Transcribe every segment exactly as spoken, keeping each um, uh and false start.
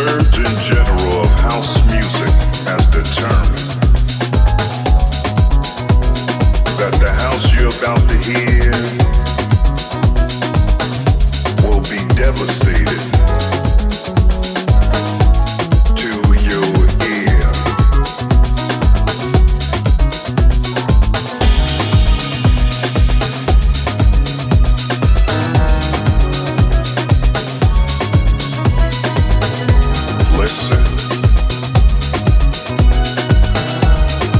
Surgeon General of House Music has determined that the house you're about to hear will be devastated to your ear. Listen.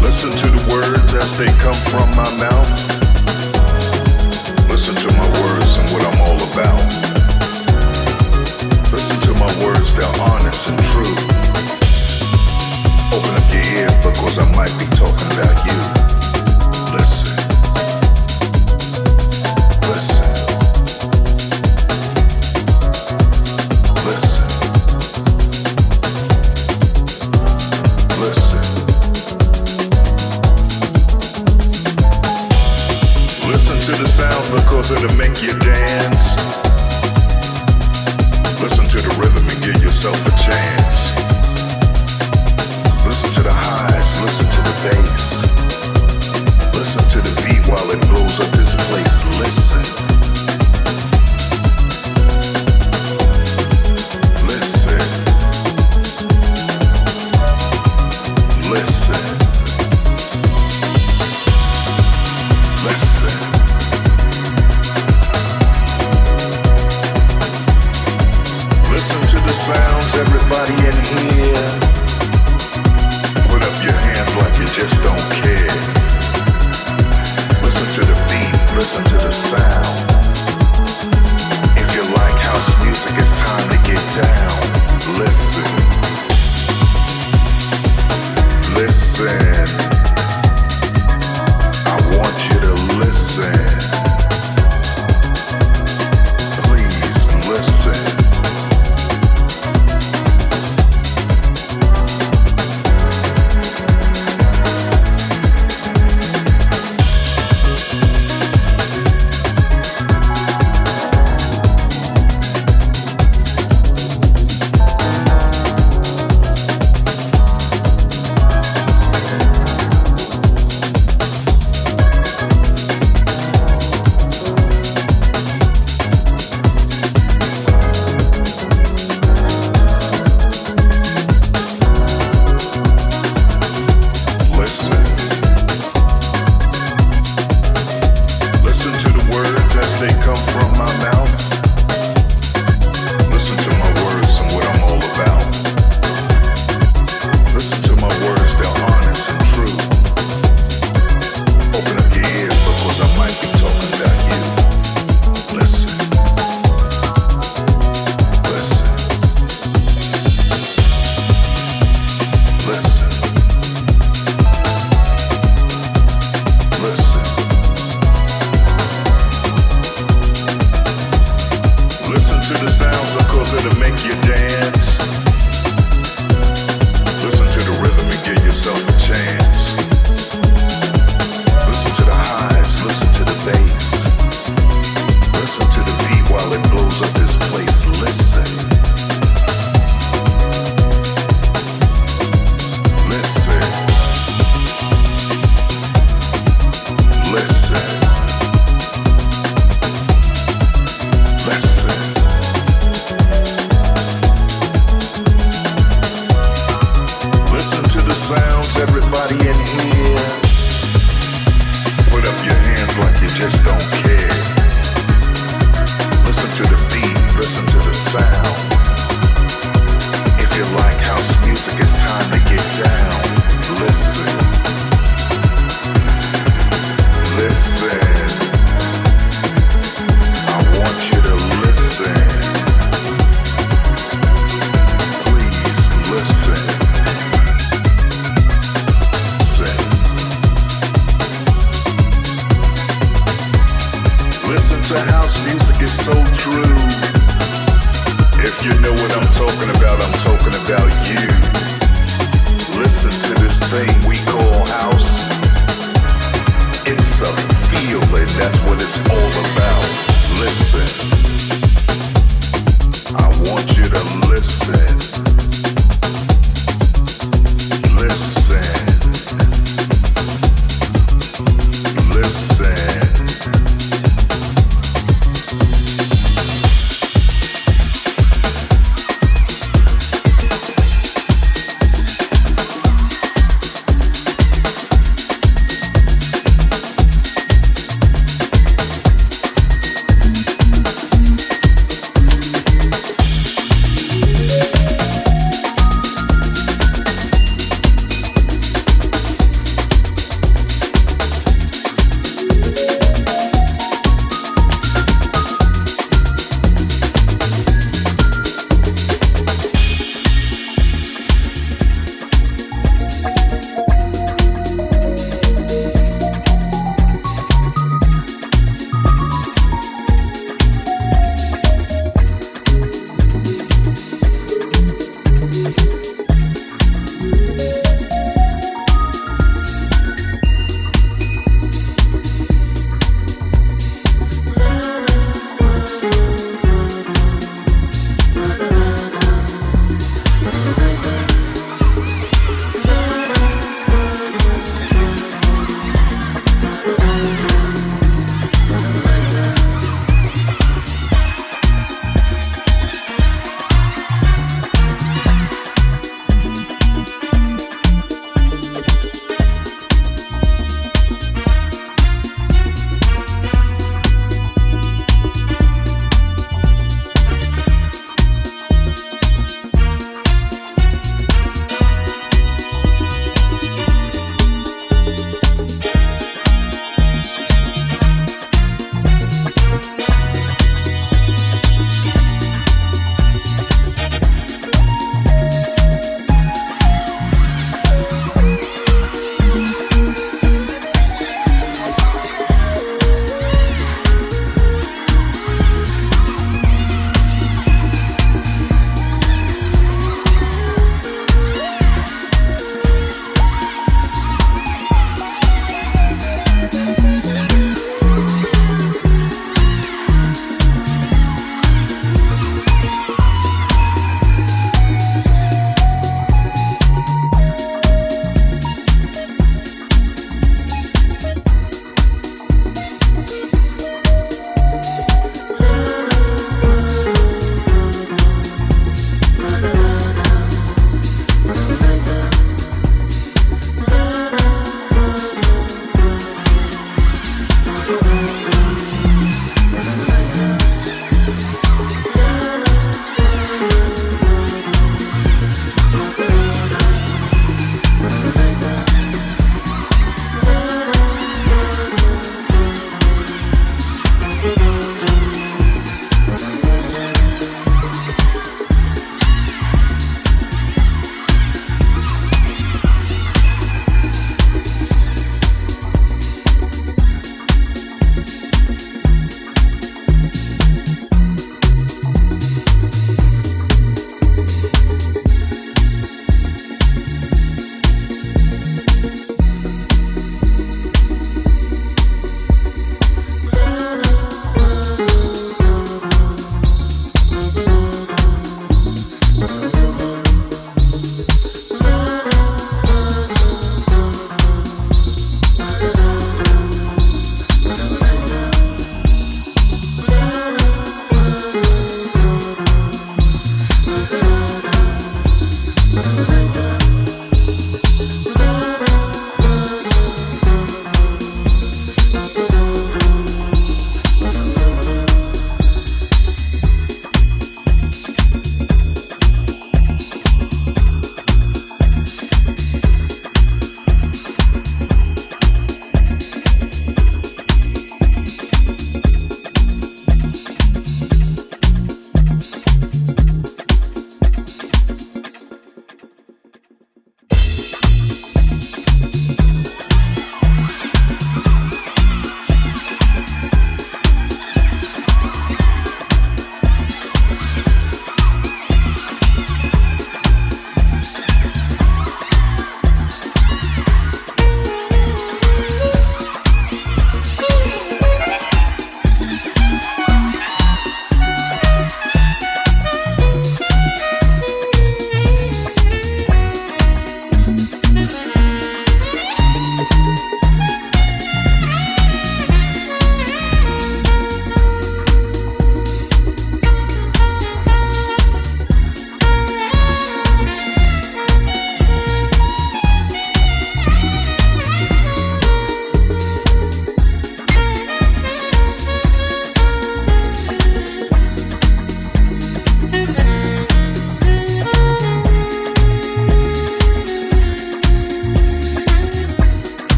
Listen to the words as they come from my mouth. Listen to my words and what I'm all about. Listen to my words, they're honest and true. Open up your ear because I might be talking about you. Listen. Because it'll make you dance. Listen to the rhythm and give yourself a chance. Listen to the highs, listen to the bass. Listen to the beat while it blows up this place. Listen. Everybody in here, put up your hands like you just don't care. Listen to the beat, listen to the sound. If you like house music, it's time to get down. Listen. Listen. I want you to listen. Please listen. Listen to house music, it's so true.